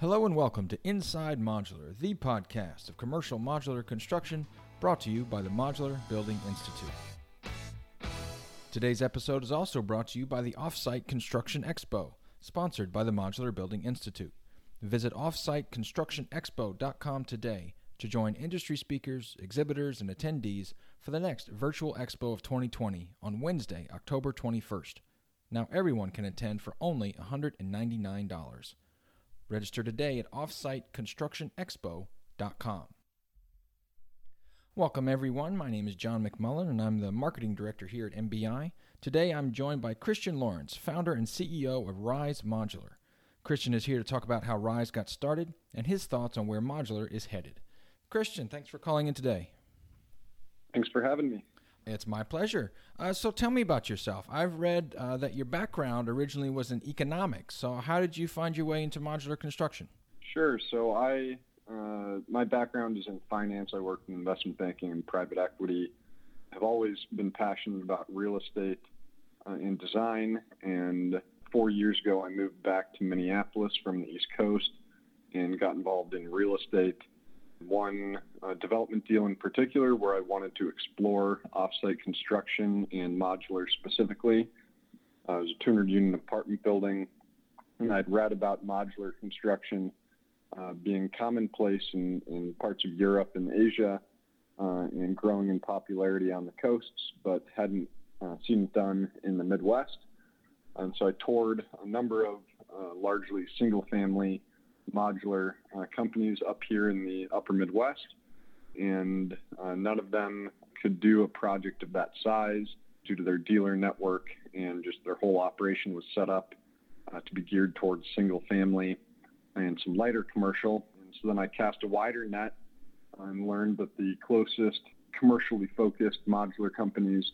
Hello and welcome to Inside Modular, the podcast of commercial modular construction brought to you by the Modular Building Institute. Today's episode is also brought to you by the Offsite Construction Expo, sponsored by the Modular Building Institute. Visit offsiteconstructionexpo.com today to join industry speakers, exhibitors, and attendees for the next virtual expo of 2020 on Wednesday, October 21st. Now everyone can attend for only $199. Register today at offsiteconstructionexpo.com. Welcome everyone, my name is John McMullen and I'm the Marketing Director here at MBI. Today I'm joined by Christian Lawrence, founder and CEO of Rise Modular. Christian is here to talk about how Rise got started and his thoughts on where Modular is headed. Christian, thanks for calling in today. Thanks for having me. It's my pleasure. So tell me about yourself. I've read that your background originally was in economics. So how did you find your way into modular construction? Sure. So my background is in finance. I worked in investment banking and private equity. I've always been passionate about real estate and design. And 4 years ago, I moved back to Minneapolis from the East Coast and got involved in real estate. One development deal in particular where I wanted to explore offsite construction and modular specifically. It was a 200-unit apartment building, and I'd read about modular construction being commonplace in parts of Europe and Asia and growing in popularity on the coasts, but hadn't seen it done in the Midwest. And so I toured a number of largely single-family modular companies up here in the upper Midwest, and none of them could do a project of that size due to their dealer network, and just their whole operation was set up to be geared towards single family and some lighter commercial. And so then I cast a wider net and learned that the closest commercially focused modular companies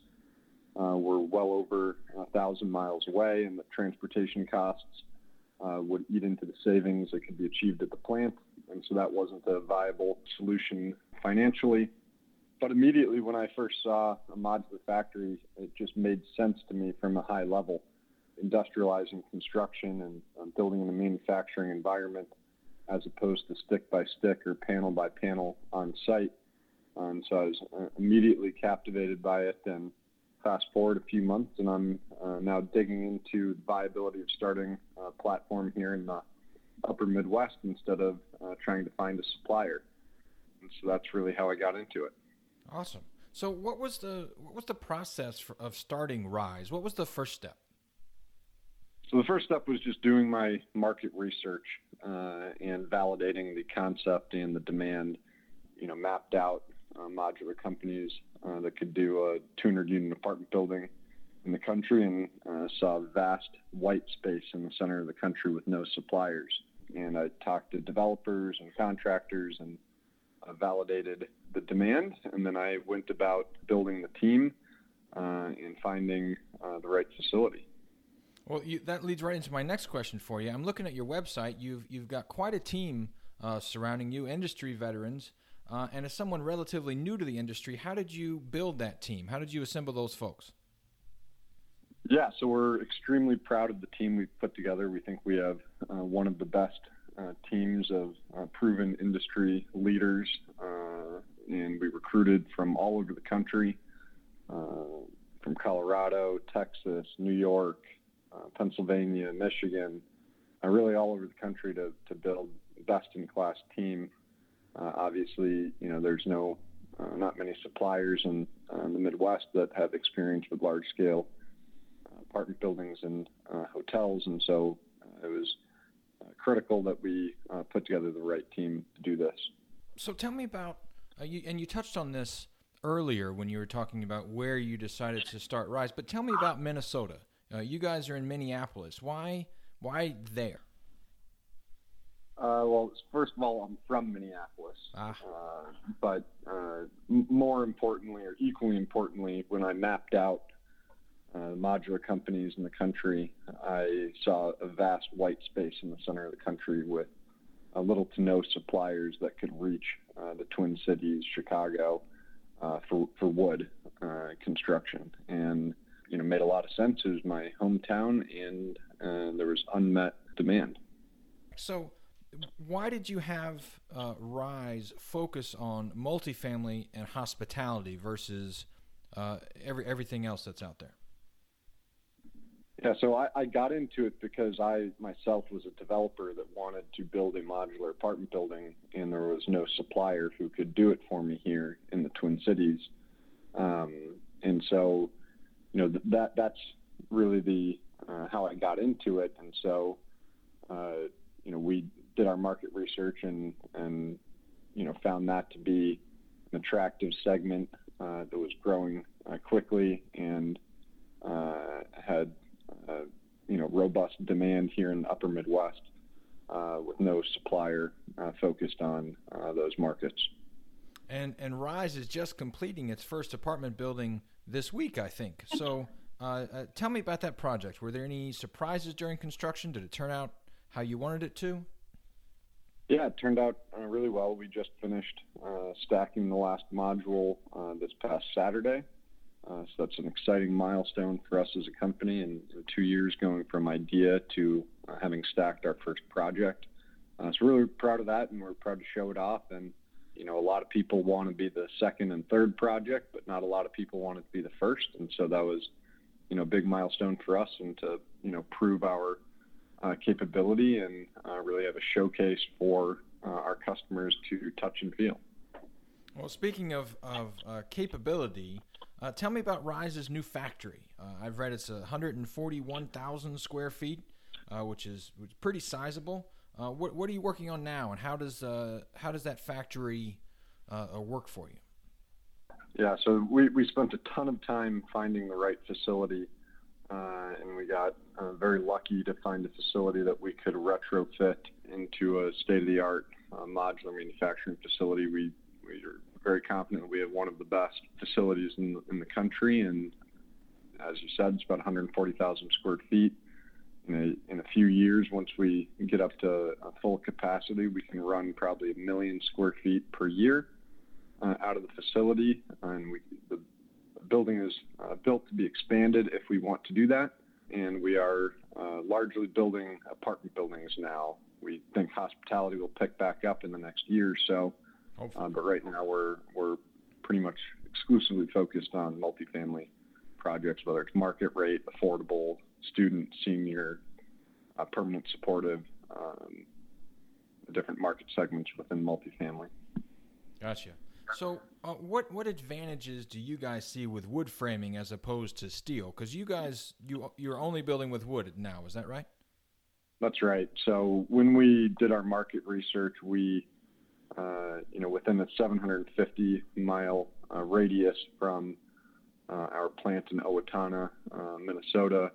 were well over 1,000 miles away, and the transportation costs would eat into the savings that could be achieved at the plant. And so that wasn't a viable solution financially. But immediately when I first saw a modular factory, it just made sense to me from a high level. Industrializing construction and building in a manufacturing environment as opposed to stick by stick or panel by panel on site. So I was immediately captivated by it, and fast forward a few months, and I'm now digging into the viability of starting a platform here in the upper Midwest instead of trying to find a supplier. And so that's really how I got into it. Awesome. So what was the process of starting Rise? What was the first step? So the first step was just doing my market research and validating the concept and the demand, mapped out modular companies that could do a 200-unit apartment building in the country, and saw vast white space in the center of the country with no suppliers. And I talked to developers and contractors and validated the demand. And then I went about building the team and finding the right facility. Well, that leads right into my next question for you. I'm looking at your website. You've got quite a team surrounding you, industry veterans. And as someone relatively new to the industry, how did you build that team? How did you assemble those folks? Yeah, so we're extremely proud of the team we've put together. We think we have one of the best teams of proven industry leaders, and we recruited from all over the country, from Colorado, Texas, New York, Pennsylvania, Michigan, really all over the country to build a best-in-class team. Obviously, there's not many suppliers in the Midwest that have experience with large-scale apartment buildings and hotels, and so it was critical that we put together the right team to do this. So tell me about, you touched on this earlier when you were talking about where you decided to start Rise, but tell me about Minnesota. You guys are in Minneapolis. Why there? Well, first of all, I'm from Minneapolis, but more importantly, or equally importantly, when I mapped out modular companies in the country, I saw a vast white space in the center of the country with little to no suppliers that could reach the Twin Cities, Chicago, for wood construction, and made a lot of sense. It was my hometown, and there was unmet demand. So why did you have Rise focus on multifamily and hospitality versus everything else that's out there? Yeah, so I got into it because I myself was a developer that wanted to build a modular apartment building, and there was no supplier who could do it for me here in the Twin Cities. And so, you know, that's really the how I got into it. And so, you know, we did our market research and you know, found that to be an attractive segment that was growing quickly and had, you know, robust demand here in the upper Midwest with no supplier focused on those markets. And Rise is just completing its first apartment building this week, I think. So tell me about that project. Were there any surprises during construction? Did it turn out how you wanted it to? Yeah, it turned out really well. We just finished stacking the last module this past Saturday. So that's an exciting milestone for us as a company, and in 2 years going from idea to having stacked our first project. So we're really proud of that, and we're proud to show it off. And, you know, a lot of people want to be the second and third project, but not a lot of people want it to be the first. And so that was, you know, a big milestone for us, and to, you know, prove our capability and really have a showcase for our customers to touch and feel. Well, speaking of capability, tell me about Rise's new factory. I've read it's 141,000 square feet, which is pretty sizable. What are you working on now, and how does that factory work for you? Yeah, so we spent a ton of time finding the right facility, and we got very lucky to find a facility that we could retrofit into a state-of-the-art modular manufacturing facility. We are very confident we have one of the best facilities in the country, and as you said, it's about 140,000 square feet. In a few years, once we get up to full capacity, we can run probably 1 million square feet per year out of the facility, and the building is built to be expanded if we want to do that, and we are largely building apartment buildings now. We think hospitality will pick back up in the next year or so. But right now we're pretty much exclusively focused on multifamily projects, whether it's market rate, affordable, student, senior, permanent supportive, different market segments within multifamily. Gotcha. So what advantages do you guys see with wood framing as opposed to steel? Because you guys, you're only building with wood now, is that right? That's right. So when we did our market research, we you know, within a 750-mile radius from our plant in Owatonna, Minnesota,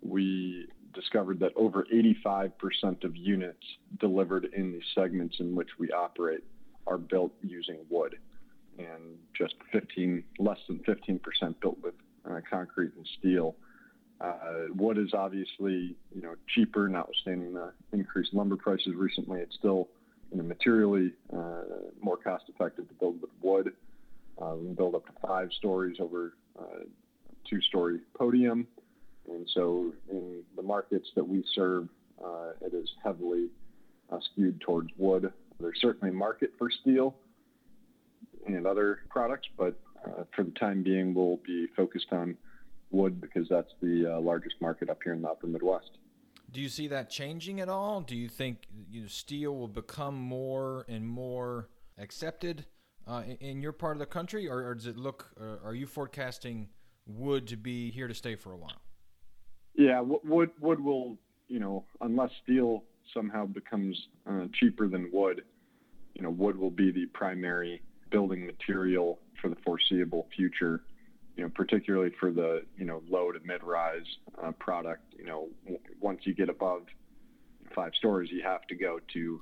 we discovered that over 85% of units delivered in the segments in which we operate are built using wood, and just less than 15% built with concrete and steel. Wood is obviously, you know, cheaper, notwithstanding the increased lumber prices recently. It's still, you know, materially more cost-effective to build with wood. We can build up to 5 stories over a 2-story podium. And so in the markets that we serve, it is heavily skewed towards wood. There's certainly a market for steel and other products, but for the time being, we'll be focused on wood because that's the largest market up here in the upper Midwest. Do you see that changing at all? Do you think, you know, steel will become more and more accepted in your part of the country, or does it look? Are you forecasting wood to be here to stay for a while? Yeah, wood will, you know, unless steel somehow becomes cheaper than wood, you know, wood will be the primary building material for the foreseeable future. You know, particularly for the, you know, low to mid-rise product. You know, once you get above 5 stories, you have to go to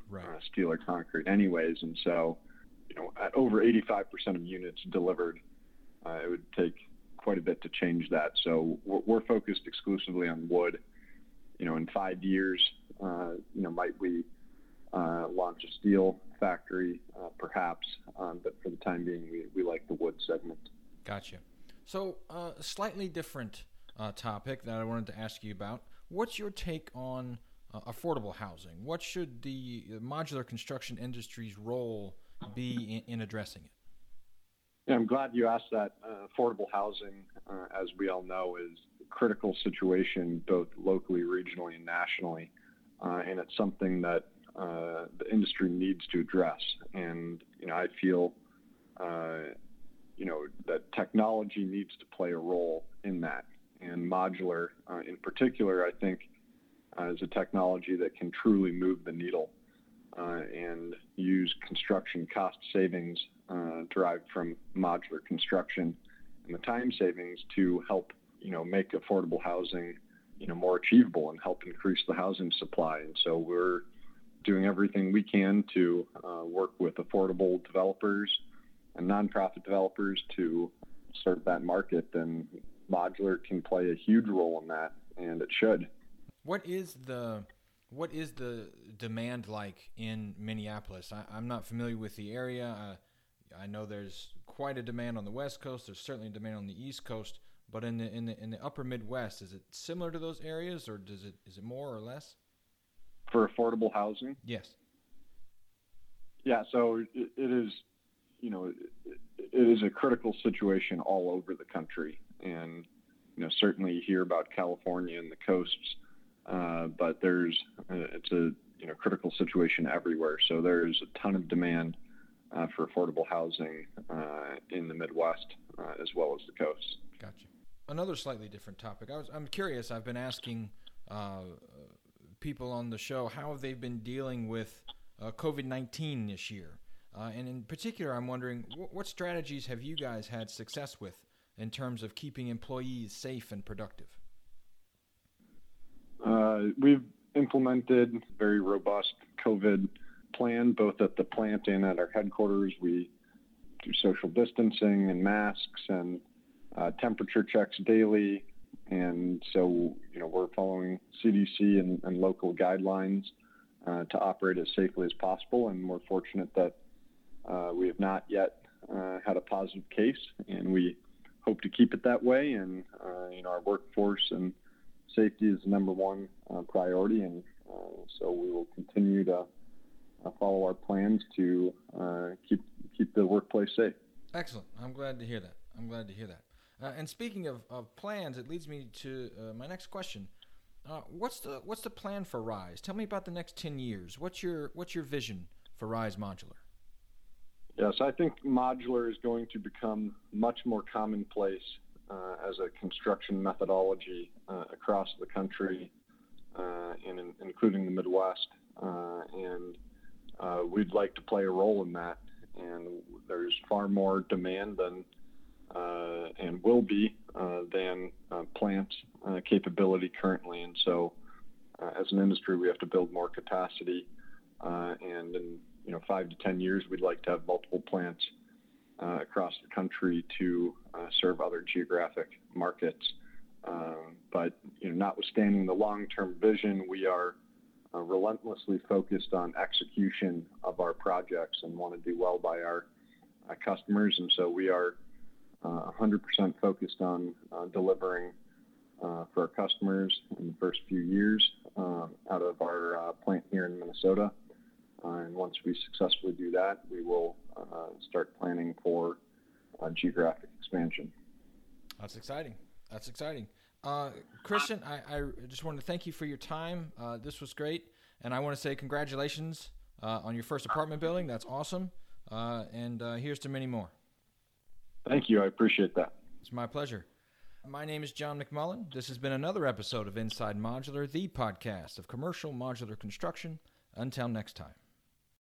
steel or concrete anyways. And so, you know, at over 85% of units delivered, it would take quite a bit to change that. So we're focused exclusively on wood. You know, in 5 years, you know, might we launch a steel factory? Perhaps. But for the time being, we like the wood segment. Gotcha. So a slightly different topic that I wanted to ask you about. What's your take on affordable housing? What should the modular construction industry's role be in addressing it? Yeah, I'm glad you asked that. Affordable housing, as we all know, is a critical situation both locally, regionally, and nationally. And it's something that the industry needs to address. And, I feel, that technology needs to play a role in that. And modular, in particular, I think, is a technology that can truly move the needle and use construction cost savings derived from modular construction and the time savings to help, make affordable housing, more achievable and help increase the housing supply. And so we're doing everything we can to work with affordable developers and nonprofit developers to serve that market. And modular can play a huge role in that, and it should. What is the demand like in Minneapolis? I'm not familiar with the area. I know there's quite a demand on the West Coast. There's certainly a demand on the East Coast. But in the upper Midwest, is it similar to those areas, or is it more or less? For affordable housing? Yes. Yeah, so it is, it is a critical situation all over the country. And, certainly you hear about California and the coasts, but it's a, critical situation everywhere. So there's a ton of demand for affordable housing in the Midwest as well as the coasts. Gotcha. Another slightly different topic. I'm curious. I've been asking people on the show how they've been dealing with COVID-19 this year. And in particular, I'm wondering, what strategies have you guys had success with in terms of keeping employees safe and productive? We've implemented a very robust COVID plan, both at the plant and at our headquarters. We do social distancing and masks and temperature checks daily. And so, we're following CDC and local guidelines to operate as safely as possible. And we're fortunate that we have not yet had a positive case, and we hope to keep it that way. And, our workforce and safety is the number one priority. And so we will continue to follow our plans to keep the workplace safe. Excellent. I'm glad to hear that. And speaking of plans, it leads me to my next question. What's the plan for Rise? Tell me about the next 10 years. What's your vision for Rise Modular? Yes, I think modular is going to become much more commonplace as a construction methodology across the country, and including the Midwest. And we'd like to play a role in that. And there's far more demand than and will be than plant capability currently. And so as an industry, we have to build more capacity. And in 5 to 10 years, we'd like to have multiple plants across the country to serve other geographic markets. But notwithstanding the long-term vision, we are relentlessly focused on execution of our projects and want to do well by our customers. And so we are 100% focused on delivering for our customers in the first few years out of our plant here in Minnesota. And once we successfully do that, we will start planning for geographic expansion. That's exciting. Christian, I just wanted to thank you for your time. This was great. And I want to say congratulations on your first apartment building. That's awesome. And here's to many more. Thank you. I appreciate that. It's my pleasure. My name is John McMullen. This has been another episode of Inside Modular, the podcast of commercial modular construction. Until next time.